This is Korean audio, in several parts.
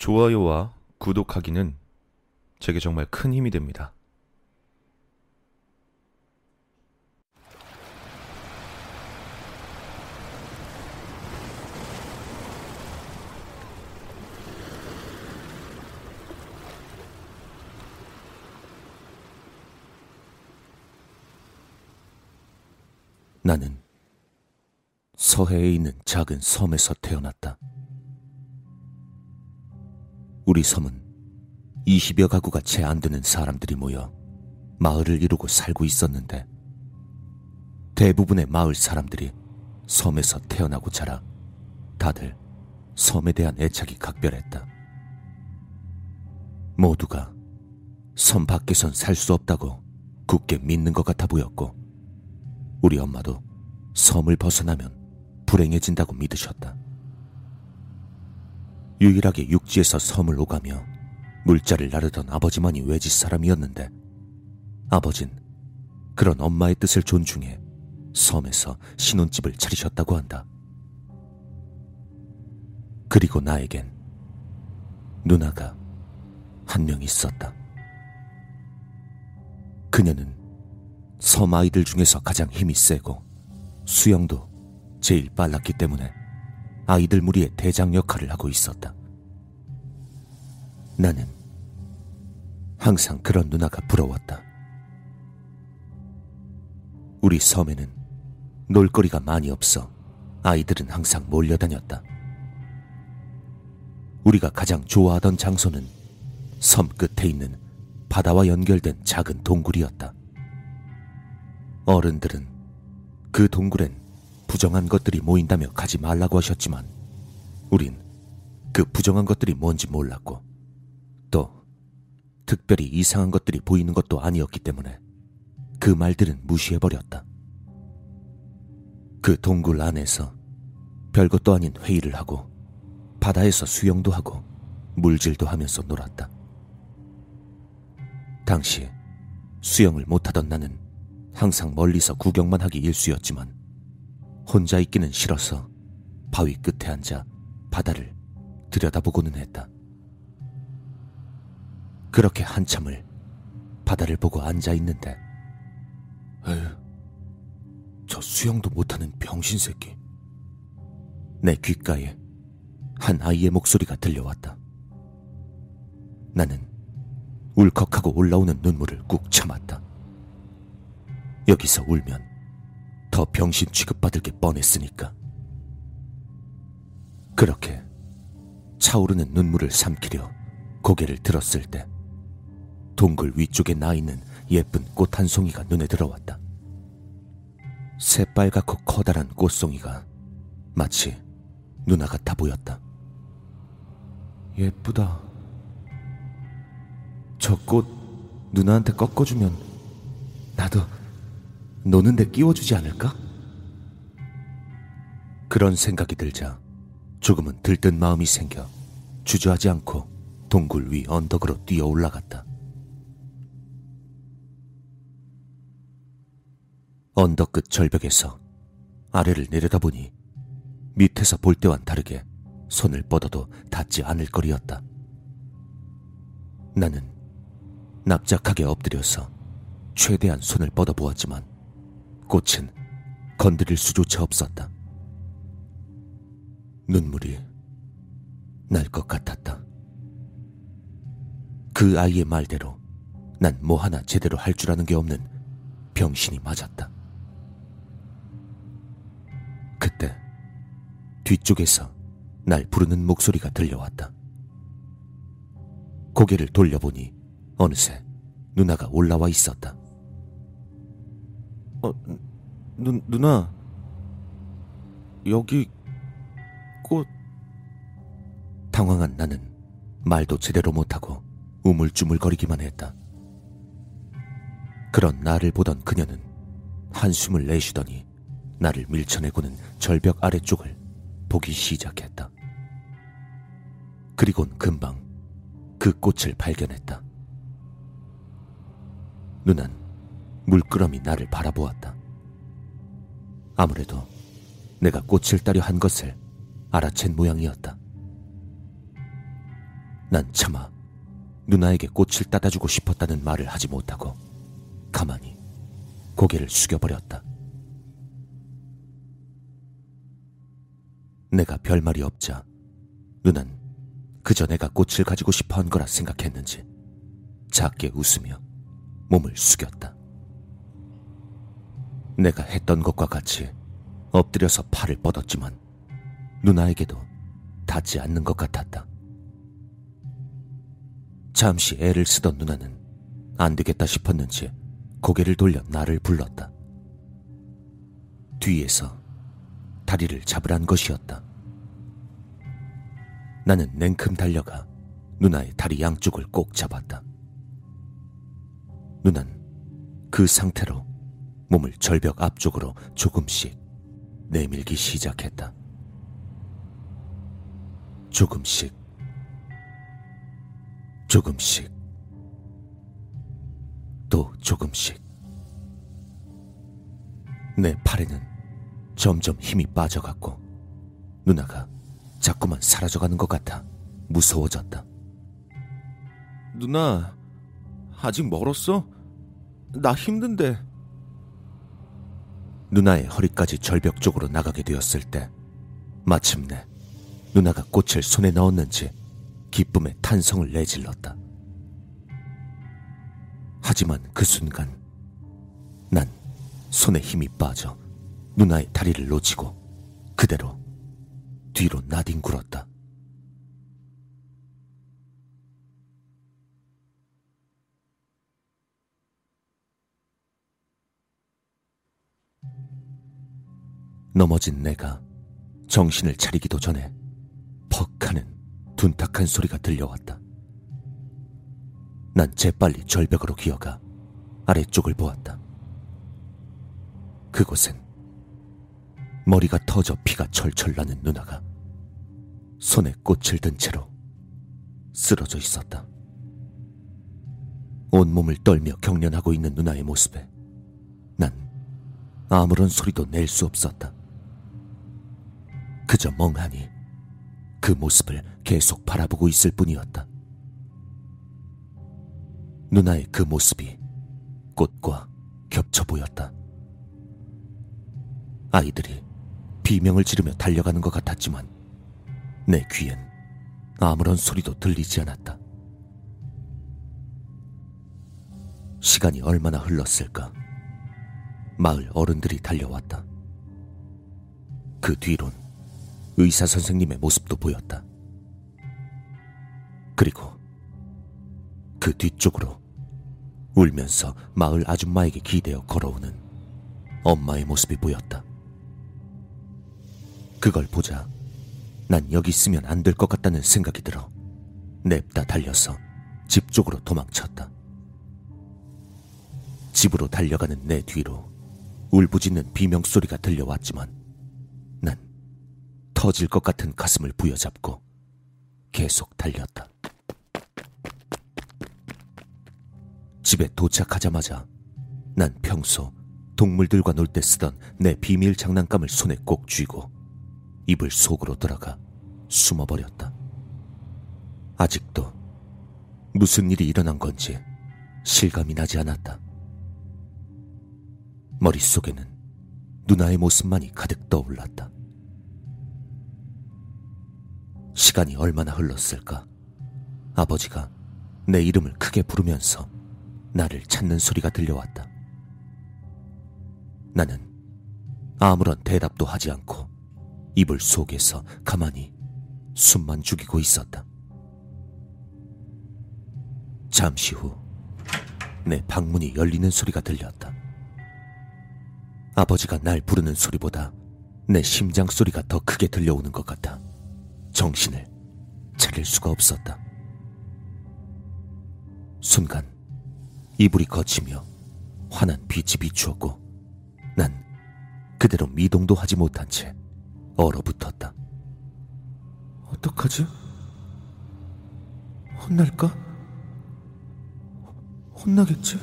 좋아요와 구독하기는 제게 정말 큰 힘이 됩니다. 나는 서해에 있는 작은 섬에서 태어났다. 우리 섬은 20여 가구가 채 안 되는 사람들이 모여 마을을 이루고 살고 있었는데, 대부분의 마을 사람들이 섬에서 태어나고 자라 다들 섬에 대한 애착이 각별했다. 모두가 섬 밖에선 살 수 없다고 굳게 믿는 것 같아 보였고, 우리 엄마도 섬을 벗어나면 불행해진다고 믿으셨다. 유일하게 육지에서 섬을 오가며 물자를 나르던 아버지만이 외지 사람이었는데, 아버진 그런 엄마의 뜻을 존중해 섬에서 신혼집을 차리셨다고 한다. 그리고 나에겐 누나가 한 명 있었다. 그녀는 섬 아이들 중에서 가장 힘이 세고 수영도 제일 빨랐기 때문에 아이들 무리의 대장 역할을 하고 있었다. 나는 항상 그런 누나가 부러웠다. 우리 섬에는 놀거리가 많이 없어 아이들은 항상 몰려다녔다. 우리가 가장 좋아하던 장소는 섬 끝에 있는 바다와 연결된 작은 동굴이었다. 어른들은 그 동굴엔 부정한 것들이 모인다며 가지 말라고 하셨지만, 우린 그 부정한 것들이 뭔지 몰랐고 또 특별히 이상한 것들이 보이는 것도 아니었기 때문에 그 말들은 무시해버렸다. 그 동굴 안에서 별것도 아닌 회의를 하고 바다에서 수영도 하고 물질도 하면서 놀았다. 당시 수영을 못하던 나는 항상 멀리서 구경만 하기 일쑤였지만, 혼자 있기는 싫어서 바위 끝에 앉아 바다를 들여다보고는 했다. 그렇게 한참을 바다를 보고 앉아있는데, 에휴, 저 수영도 못하는 병신새끼. 내 귓가에 한 아이의 목소리가 들려왔다. 나는 울컥하고 올라오는 눈물을 꾹 참았다. 여기서 울면 더 병신 취급받을 게 뻔했으니까. 그렇게 차오르는 눈물을 삼키려 고개를 들었을 때 동굴 위쪽에 나있는 예쁜 꽃 한 송이가 눈에 들어왔다. 새빨갛고 커다란 꽃송이가 마치 누나 같아 보였다. 예쁘다. 저 꽃 누나한테 꺾어주면 나도 노는 데 끼워주지 않을까? 그런 생각이 들자 조금은 들뜬 마음이 생겨 주저하지 않고 동굴 위 언덕으로 뛰어 올라갔다. 언덕 끝 절벽에서 아래를 내려다보니 밑에서 볼 때와는 다르게 손을 뻗어도 닿지 않을 거리였다. 나는 납작하게 엎드려서 최대한 손을 뻗어보았지만 꽃은 건드릴 수조차 없었다. 눈물이 날 것 같았다. 그 아이의 말대로 난 뭐 하나 제대로 할 줄 아는 게 없는 병신이 맞았다. 그때 뒤쪽에서 날 부르는 목소리가 들려왔다. 고개를 돌려보니 어느새 누나가 올라와 있었다. 누나, 여기 꽃. 당황한 나는 말도 제대로 못하고 우물쭈물거리기만 했다. 그런 나를 보던 그녀는 한숨을 내쉬더니 나를 밀쳐내고는 절벽 아래쪽을 보기 시작했다. 그리곤 금방 그 꽃을 발견했다. 누난 물끄러미 나를 바라보았다. 아무래도 내가 꽃을 따려 한 것을 알아챈 모양이었다. 난 차마 누나에게 꽃을 따다주고 싶었다는 말을 하지 못하고 가만히 고개를 숙여버렸다. 내가 별말이 없자 누난 그저 내가 꽃을 가지고 싶어한 거라 생각했는지 작게 웃으며 몸을 숙였다. 내가 했던 것과 같이 엎드려서 팔을 뻗었지만 누나에게도 닿지 않는 것 같았다. 잠시 애를 쓰던 누나는 안 되겠다 싶었는지 고개를 돌려 나를 불렀다. 뒤에서 다리를 잡으란 것이었다. 나는 냉큼 달려가 누나의 다리 양쪽을 꼭 잡았다. 누난 그 상태로 몸을 절벽 앞쪽으로 조금씩 내밀기 시작했다. 조금씩, 조금씩, 또 조금씩. 내 팔에는 점점 힘이 빠져갔고 누나가 자꾸만 사라져가는 것 같아 무서워졌다. 누나, 아직 멀었어? 나 힘든데. 누나의 허리까지 절벽 쪽으로 나가게 되었을 때 마침내 누나가 꽃을 손에 넣었는지 기쁨의 탄성을 내질렀다. 하지만 그 순간 난 손에 힘이 빠져 누나의 다리를 놓치고 그대로 뒤로 나뒹굴었다. 넘어진 내가 정신을 차리기도 전에 퍽 하는 둔탁한 소리가 들려왔다. 난 재빨리 절벽으로 기어가 아래쪽을 보았다. 그곳엔 머리가 터져 피가 철철 나는 누나가 손에 꽃을 든 채로 쓰러져 있었다. 온몸을 떨며 경련하고 있는 누나의 모습에 난 아무런 소리도 낼 수 없었다. 그저 멍하니 그 모습을 계속 바라보고 있을 뿐이었다. 누나의 그 모습이 꽃과 겹쳐 보였다. 아이들이 비명을 지르며 달려가는 것 같았지만 내 귀엔 아무런 소리도 들리지 않았다. 시간이 얼마나 흘렀을까? 마을 어른들이 달려왔다. 그 뒤론 의사 선생님의 모습도 보였다. 그리고 그 뒤쪽으로 울면서 마을 아줌마에게 기대어 걸어오는 엄마의 모습이 보였다. 그걸 보자 난 여기 있으면 안 될 것 같다는 생각이 들어 냅다 달려서 집 쪽으로 도망쳤다. 집으로 달려가는 내 뒤로 울부짖는 비명소리가 들려왔지만 난 터질 것 같은 가슴을 부여잡고 계속 달렸다. 집에 도착하자마자 난 평소 동물들과 놀 때 쓰던 내 비밀 장난감을 손에 꼭 쥐고 이불 속으로 들어가 숨어버렸다. 아직도 무슨 일이 일어난 건지 실감이 나지 않았다. 머릿속에는 누나의 모습만이 가득 떠올랐다. 시간이 얼마나 흘렀을까? 아버지가 내 이름을 크게 부르면서 나를 찾는 소리가 들려왔다. 나는 아무런 대답도 하지 않고 이불 속에서 가만히 숨만 죽이고 있었다. 잠시 후 내 방문이 열리는 소리가 들렸다. 아버지가 날 부르는 소리보다 내 심장 소리가 더 크게 들려오는 것 같아 정신을 차릴 수가 없었다. 순간 이불이 거치며 환한 빛이 비추었고 난 그대로 미동도 하지 못한 채 얼어붙었다. 어떡하지? 혼날까? 혼나겠지?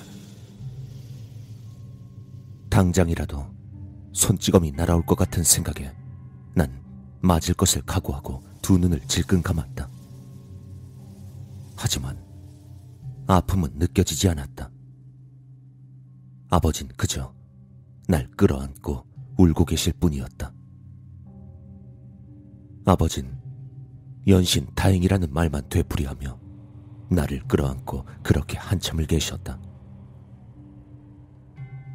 당장이라도 손찌검이 날아올 것 같은 생각에 난 맞을 것을 각오하고 두 눈을 질끈 감았다. 하지만 아픔은 느껴지지 않았다. 아버진 그저 날 끌어안고 울고 계실 뿐이었다. 아버진 연신 다행이라는 말만 되풀이하며 나를 끌어안고 그렇게 한참을 계셨다.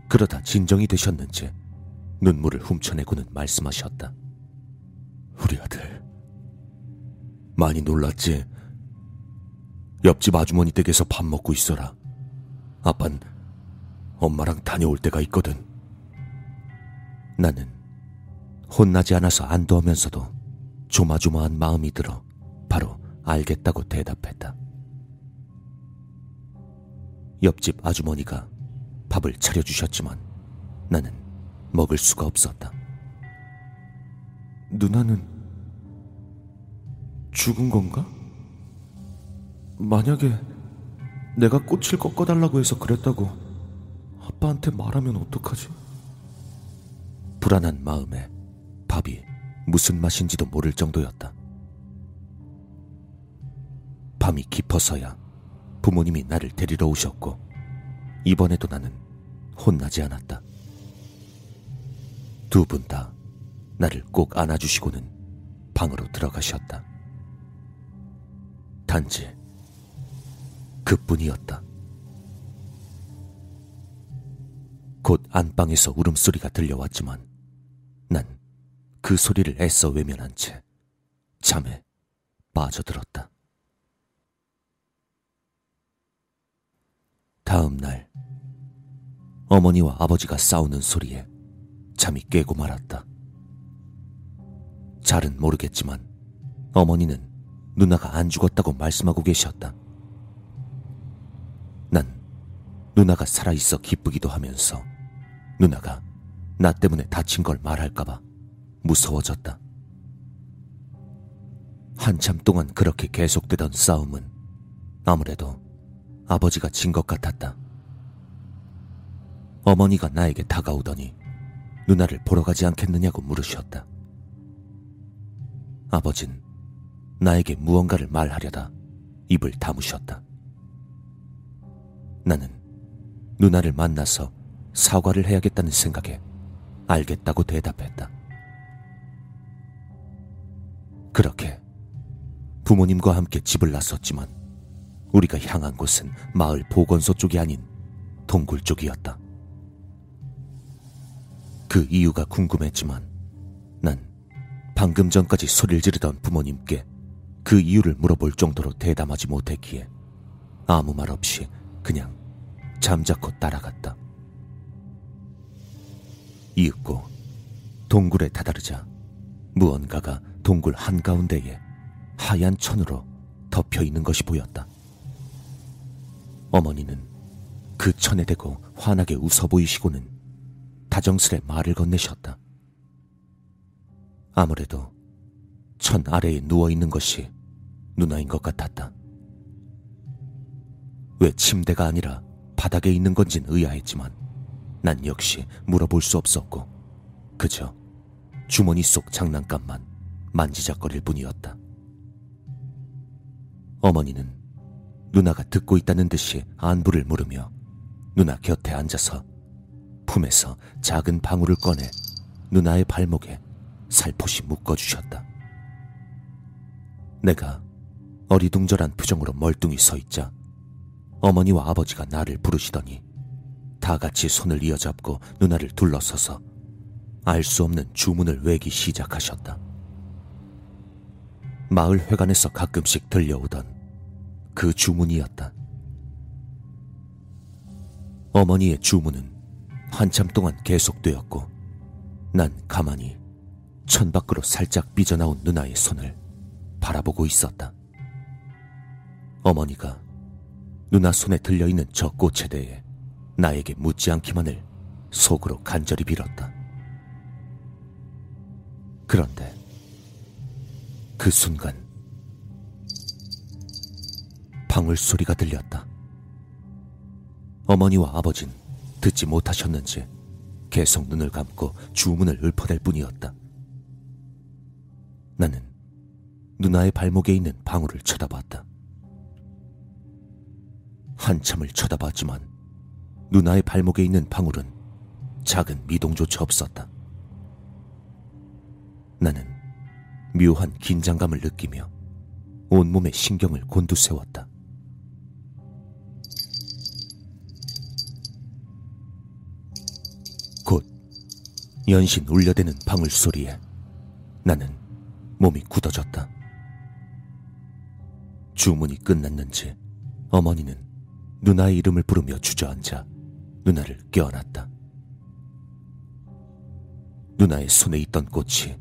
그러다 진정이 되셨는지 눈물을 훔쳐내고는 말씀하셨다. 우리 아들, 많이 놀랐지? 옆집 아주머니 댁에서 밥 먹고 있어라. 아빤 엄마랑 다녀올 때가 있거든. 나는 혼나지 않아서 안도하면서도 조마조마한 마음이 들어 바로 알겠다고 대답했다. 옆집 아주머니가 밥을 차려주셨지만 나는 먹을 수가 없었다. 누나는 죽은 건가? 만약에 내가 꽃을 꺾어달라고 해서 그랬다고 아빠한테 말하면 어떡하지? 불안한 마음에 밥이 무슨 맛인지도 모를 정도였다. 밤이 깊어서야 부모님이 나를 데리러 오셨고 이번에도 나는 혼나지 않았다. 두 분 다 나를 꼭 안아주시고는 방으로 들어가셨다. 단지 그뿐이었다. 곧 안방에서 울음소리가 들려왔지만 난 그 소리를 애써 외면한 채 잠에 빠져들었다. 다음 날 어머니와 아버지가 싸우는 소리에 잠이 깨고 말았다. 잘은 모르겠지만 어머니는 누나가 안 죽었다고 말씀하고 계셨다. 난 누나가 살아있어 기쁘기도 하면서 누나가 나 때문에 다친 걸 말할까봐 무서워졌다. 한참 동안 그렇게 계속되던 싸움은 아무래도 아버지가 진 것 같았다. 어머니가 나에게 다가오더니 누나를 보러 가지 않겠느냐고 물으셨다. 아버진 나에게 무언가를 말하려다 입을 다무셨다. 나는 누나를 만나서 사과를 해야겠다는 생각에 알겠다고 대답했다. 그렇게 부모님과 함께 집을 나섰지만 우리가 향한 곳은 마을 보건소 쪽이 아닌 동굴 쪽이었다. 그 이유가 궁금했지만 난 방금 전까지 소리를 지르던 부모님께 그 이유를 물어볼 정도로 대담하지 못했기에 아무 말 없이 그냥 잠자코 따라갔다. 이윽고 동굴에 다다르자 무언가가 동굴 한가운데에 하얀 천으로 덮여있는 것이 보였다. 어머니는 그 천에 대고 환하게 웃어 보이시고는 다정스레 말을 건네셨다. 아무래도 천 아래에 누워있는 것이 누나인 것 같았다. 왜 침대가 아니라 바닥에 있는 건진 의아했지만 난 역시 물어볼 수 없었고 그저 주머니 속 장난감만 만지작거릴 뿐이었다. 어머니는 누나가 듣고 있다는 듯이 안부를 물으며 누나 곁에 앉아서 품에서 작은 방울을 꺼내 누나의 발목에 살포시 묶어주셨다. 내가 어리둥절한 표정으로 멀뚱히 서있자 어머니와 아버지가 나를 부르시더니 다 같이 손을 이어잡고 누나를 둘러서서 알 수 없는 주문을 외기 시작하셨다. 마을 회관에서 가끔씩 들려오던 그 주문이었다. 어머니의 주문은 한참 동안 계속되었고 난 가만히 천 밖으로 살짝 삐져나온 누나의 손을 바라보고 있었다. 어머니가 누나 손에 들려있는 저 꽃에 대해 나에게 묻지 않기만을 속으로 간절히 빌었다. 그런데 그 순간 방울 소리가 들렸다. 어머니와 아버진 듣지 못하셨는지 계속 눈을 감고 주문을 읊어댈 뿐이었다. 나는 누나의 발목에 있는 방울을 쳐다봤다. 한참을 쳐다봤지만 누나의 발목에 있는 방울은 작은 미동조차 없었다. 나는 묘한 긴장감을 느끼며 온몸에 신경을 곤두세웠다. 곧 연신 울려대는 방울 소리에 나는 몸이 굳어졌다. 주문이 끝났는지 어머니는 누나의 이름을 부르며 주저앉아 누나를 껴안았다. 누나의 손에 있던 꽃이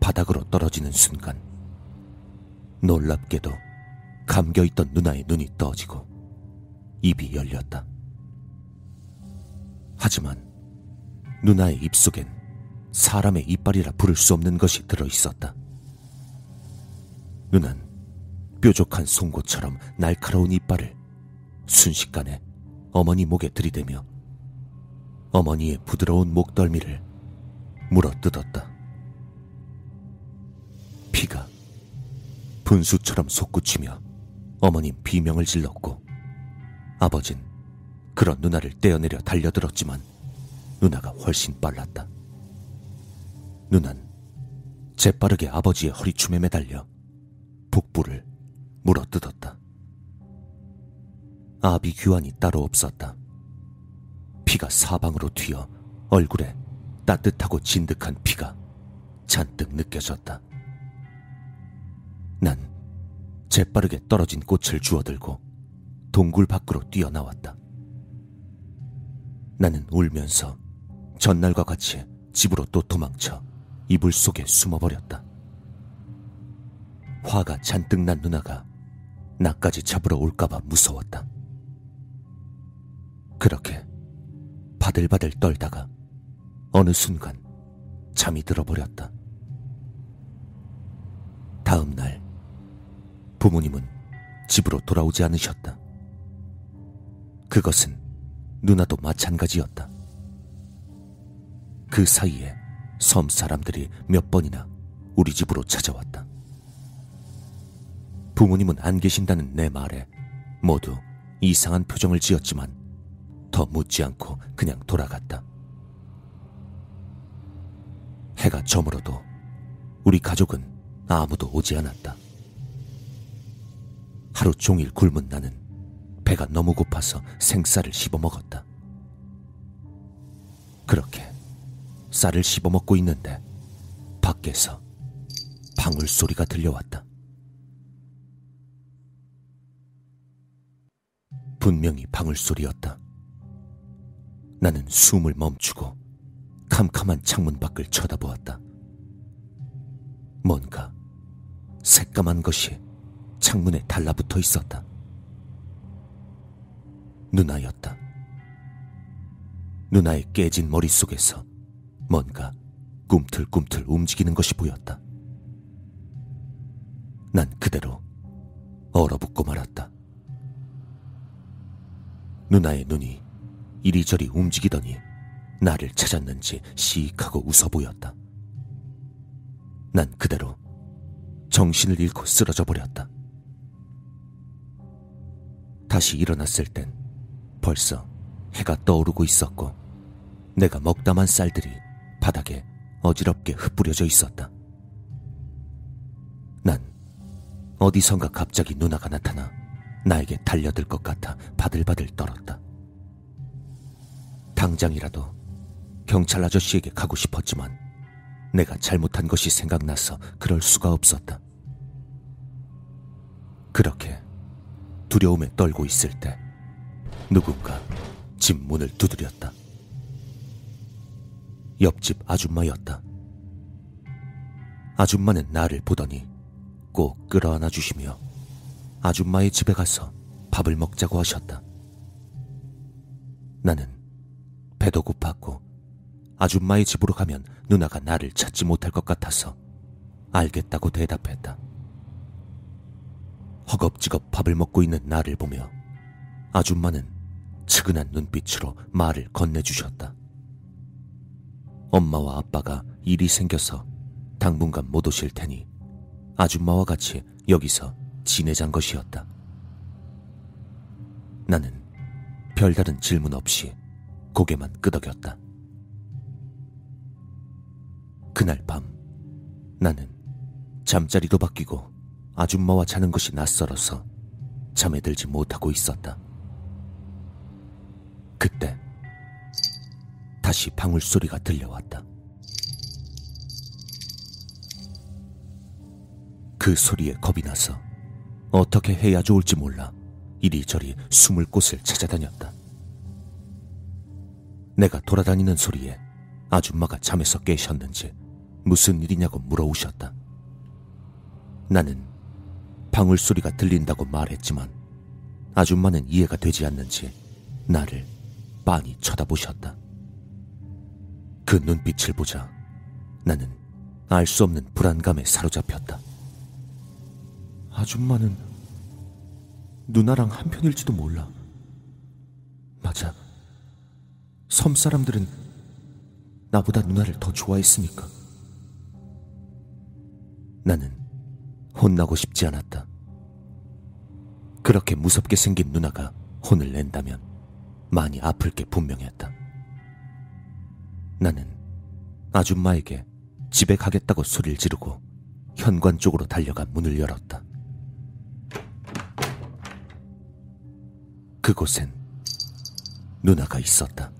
바닥으로 떨어지는 순간 놀랍게도 감겨있던 누나의 눈이 떠지고 입이 열렸다. 하지만 누나의 입속엔 사람의 이빨이라 부를 수 없는 것이 들어있었다. 누난 뾰족한 송곳처럼 날카로운 이빨을 순식간에 어머니 목에 들이대며 어머니의 부드러운 목덜미를 물어뜯었다. 피가 분수처럼 솟구치며 어머님 비명을 질렀고 아버진 그런 누나를 떼어내려 달려들었지만 누나가 훨씬 빨랐다. 누난 재빠르게 아버지의 허리춤에 매달려 복부를 물어뜯었다. 아비 교환이 따로 없었다. 피가 사방으로 튀어 얼굴에 따뜻하고 진득한 피가 잔뜩 느껴졌다. 난 재빠르게 떨어진 꽃을 주워들고 동굴 밖으로 뛰어나왔다. 나는 울면서 전날과 같이 집으로 또 도망쳐 이불 속에 숨어버렸다. 화가 잔뜩 난 누나가 나까지 잡으러 올까봐 무서웠다. 그렇게 바들바들 떨다가 어느 순간 잠이 들어버렸다. 다음 날 부모님은 집으로 돌아오지 않으셨다. 그것은 누나도 마찬가지였다. 그 사이에 섬 사람들이 몇 번이나 우리 집으로 찾아왔다. 부모님은 안 계신다는 내 말에 모두 이상한 표정을 지었지만 더 묻지 않고 그냥 돌아갔다. 해가 저물어도 우리 가족은 아무도 오지 않았다. 하루 종일 굶은 나는 배가 너무 고파서 생쌀을 씹어먹었다. 그렇게 쌀을 씹어먹고 있는데 밖에서 방울 소리가 들려왔다. 분명히 방울 소리였다. 나는 숨을 멈추고 캄캄한 창문 밖을 쳐다보았다. 뭔가 새까만 것이 창문에 달라붙어 있었다. 누나였다. 누나의 깨진 머릿속에서 뭔가 꿈틀꿈틀 움직이는 것이 보였다. 난 그대로 얼어붙고 말았다. 누나의 눈이 이리저리 움직이더니 나를 찾았는지 시익하고 웃어 보였다. 난 그대로 정신을 잃고 쓰러져 버렸다. 다시 일어났을 땐 벌써 해가 떠오르고 있었고 내가 먹다만 쌀들이 바닥에 어지럽게 흩뿌려져 있었다. 난 어디선가 갑자기 누나가 나타나 나에게 달려들 것 같아 바들바들 떨었다. 당장이라도 경찰 아저씨에게 가고 싶었지만 내가 잘못한 것이 생각나서 그럴 수가 없었다. 그렇게 두려움에 떨고 있을 때 누군가 집 문을 두드렸다. 옆집 아줌마였다. 아줌마는 나를 보더니 꼭 끌어안아 주시며 아줌마의 집에 가서 밥을 먹자고 하셨다. 나는 배도 고팠고 아줌마의 집으로 가면 누나가 나를 찾지 못할 것 같아서 알겠다고 대답했다. 허겁지겁 밥을 먹고 있는 나를 보며 아줌마는 측은한 눈빛으로 말을 건네주셨다. 엄마와 아빠가 일이 생겨서 당분간 못 오실 테니 아줌마와 같이 여기서 지내잔 것이었다. 나는 별다른 질문 없이 고개만 끄덕였다. 그날 밤 나는 잠자리도 바뀌고 아줌마와 자는 것이 낯설어서 잠에 들지 못하고 있었다. 그때 다시 방울소리가 들려왔다. 그 소리에 겁이 나서 어떻게 해야 좋을지 몰라 이리저리 숨을 곳을 찾아다녔다. 내가 돌아다니는 소리에 아줌마가 잠에서 깨셨는지 무슨 일이냐고 물어오셨다. 나는 방울소리가 들린다고 말했지만 아줌마는 이해가 되지 않는지 나를 빤히 쳐다보셨다. 그 눈빛을 보자 나는 알 수 없는 불안감에 사로잡혔다. 아줌마는 누나랑 한편일지도 몰라. 맞아. 섬 사람들은 나보다 누나를 더 좋아했으니까. 나는 혼나고 싶지 않았다. 그렇게 무섭게 생긴 누나가 혼을 낸다면 많이 아플 게 분명했다. 나는 아줌마에게 집에 가겠다고 소리를 지르고 현관 쪽으로 달려가 문을 열었다. 그곳엔 누나가 있었다.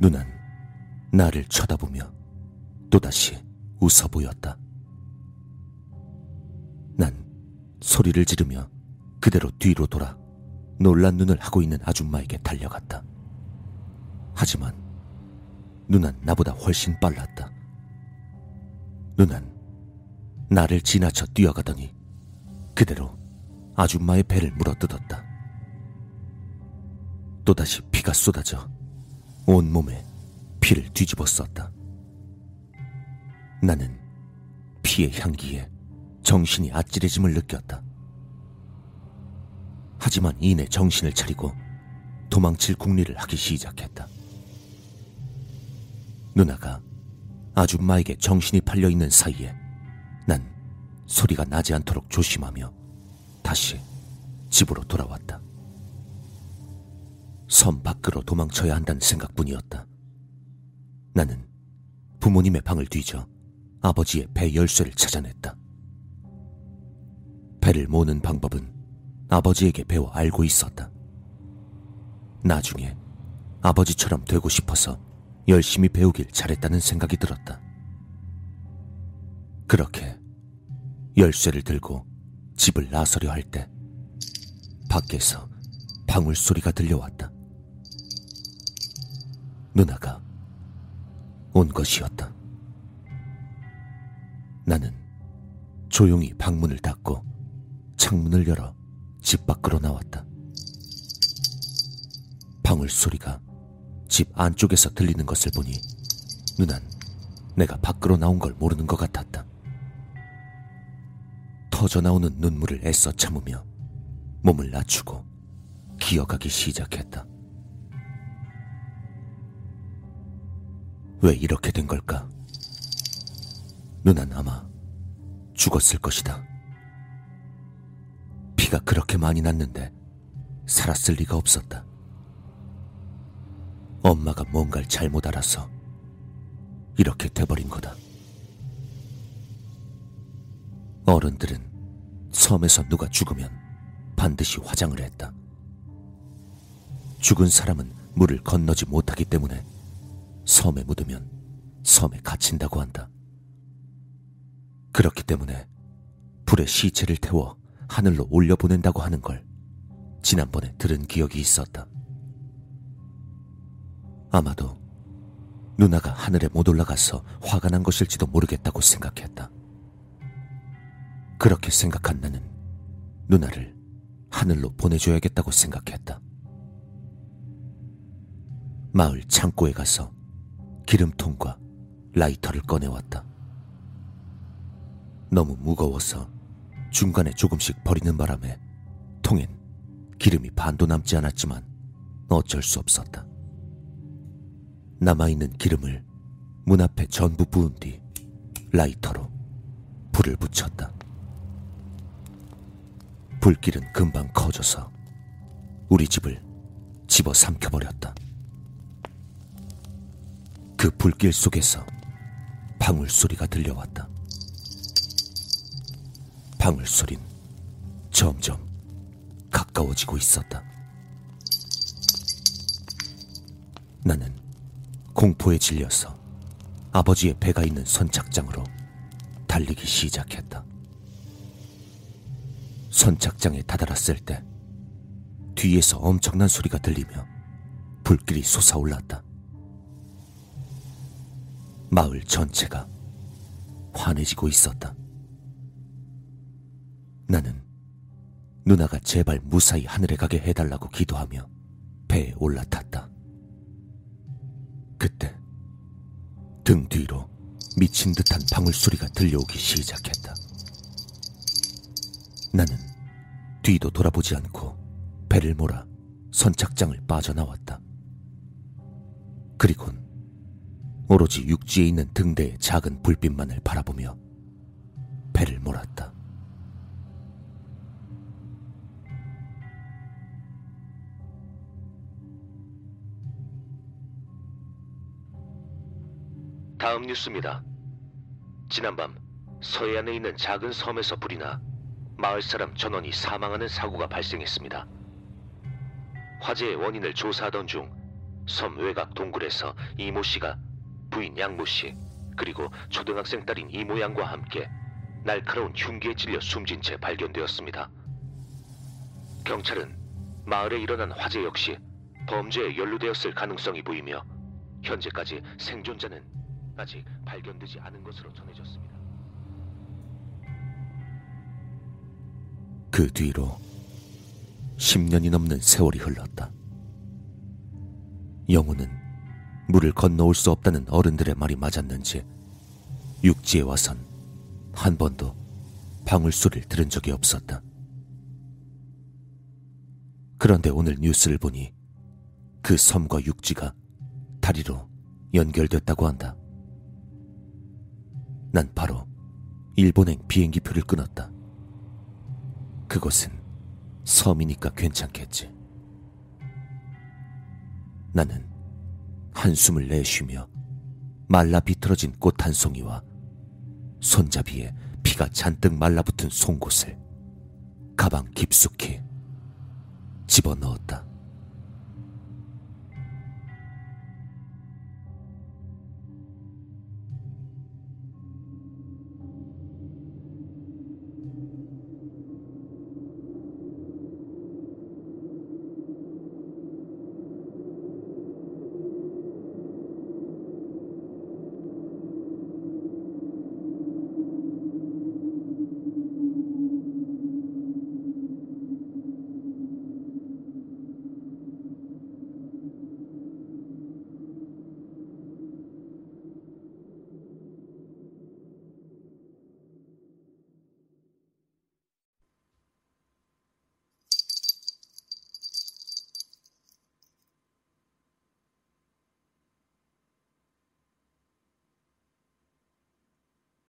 누난 나를 쳐다보며 또다시 웃어 보였다. 난 소리를 지르며 그대로 뒤로 돌아 놀란 눈을 하고 있는 아줌마에게 달려갔다. 하지만 누난 나보다 훨씬 빨랐다. 누난 나를 지나쳐 뛰어가더니 그대로 아줌마의 배를 물어뜯었다. 또다시 피가 쏟아져 온몸에 피를 뒤집어 썼다. 나는 피의 향기에 정신이 아찔해짐을 느꼈다. 하지만 이내 정신을 차리고 도망칠 궁리를 하기 시작했다. 누나가 아줌마에게 정신이 팔려있는 사이에 난 소리가 나지 않도록 조심하며 다시 집으로 돌아왔다. 섬 밖으로 도망쳐야 한다는 생각뿐이었다. 나는 부모님의 방을 뒤져 아버지의 배 열쇠를 찾아냈다. 배를 모는 방법은 아버지에게 배워 알고 있었다. 나중에 아버지처럼 되고 싶어서 열심히 배우길 잘했다는 생각이 들었다. 그렇게 열쇠를 들고 집을 나서려 할 때 밖에서 방울소리가 들려왔다. 누나가 온 것이었다. 나는 조용히 방문을 닫고 창문을 열어 집 밖으로 나왔다. 방울소리가 집 안쪽에서 들리는 것을 보니 누난 내가 밖으로 나온 걸 모르는 것 같았다. 터져나오는 눈물을 애써 참으며 몸을 낮추고 기어가기 시작했다. 왜 이렇게 된 걸까? 누난 아마 죽었을 것이다. 피가 그렇게 많이 났는데 살았을 리가 없었다. 엄마가 뭔가를 잘못 알아서 이렇게 돼버린 거다. 어른들은 섬에서 누가 죽으면 반드시 화장을 했다. 죽은 사람은 물을 건너지 못하기 때문에 섬에 묻으면 섬에 갇힌다고 한다. 그렇기 때문에 불에 시체를 태워 하늘로 올려보낸다고 하는 걸 지난번에 들은 기억이 있었다. 아마도 누나가 하늘에 못 올라가서 화가 난 것일지도 모르겠다고 생각했다. 그렇게 생각한 나는 누나를 하늘로 보내줘야겠다고 생각했다. 마을 창고에 가서 기름통과 라이터를 꺼내왔다. 너무 무거워서 중간에 조금씩 버리는 바람에 통엔 기름이 반도 남지 않았지만 어쩔 수 없었다. 남아있는 기름을 문 앞에 전부 부은 뒤 라이터로 불을 붙였다. 불길은 금방 커져서 우리 집을 집어삼켜버렸다. 그 불길 속에서 방울소리가 들려왔다. 방울소린 점점 가까워지고 있었다. 나는 공포에 질려서 아버지의 배가 있는 선착장으로 달리기 시작했다. 선착장에 다다랐을 때 뒤에서 엄청난 소리가 들리며 불길이 솟아올랐다. 마을 전체가 환해지고 있었다. 나는 누나가 제발 무사히 하늘에 가게 해달라고 기도하며 배에 올라탔다. 그때 등 뒤로 미친 듯한 방울소리가 들려오기 시작했다. 나는 뒤도 돌아보지 않고 배를 몰아 선착장을 빠져나왔다. 그리곤 오로지 육지에 있는 등대의 작은 불빛만을 바라보며 배를 몰았다. 다음 뉴스입니다. 지난밤 서해안에 있는 작은 섬에서 불이 나 마을 사람 전원이 사망하는 사고가 발생했습니다. 화재의 원인을 조사하던 중 섬 외곽 동굴에서 이모 씨가 부인 양모 씨 그리고 초등학생 딸인 이모 양과 함께 날카로운 흉기에 찔려 숨진 채 발견되었습니다. 경찰은 마을에 일어난 화재 역시 범죄에 연루되었을 가능성이 보이며 현재까지 생존자는 아직 발견되지 않은 것으로 전해졌습니다. 그 뒤로 10년이 넘는 세월이 흘렀다. 영호는 물을 건너올 수 없다는 어른들의 말이 맞았는지 육지에 와선 한 번도 방울소리를 들은 적이 없었다. 그런데 오늘 뉴스를 보니 그 섬과 육지가 다리로 연결됐다고 한다. 난 바로 일본행 비행기표를 끊었다. 그것은 섬이니까 괜찮겠지. 나는 한숨을 내쉬며 말라 비틀어진 꽃 한 송이와 손잡이에 피가 잔뜩 말라붙은 송곳을 가방 깊숙이 집어넣었다.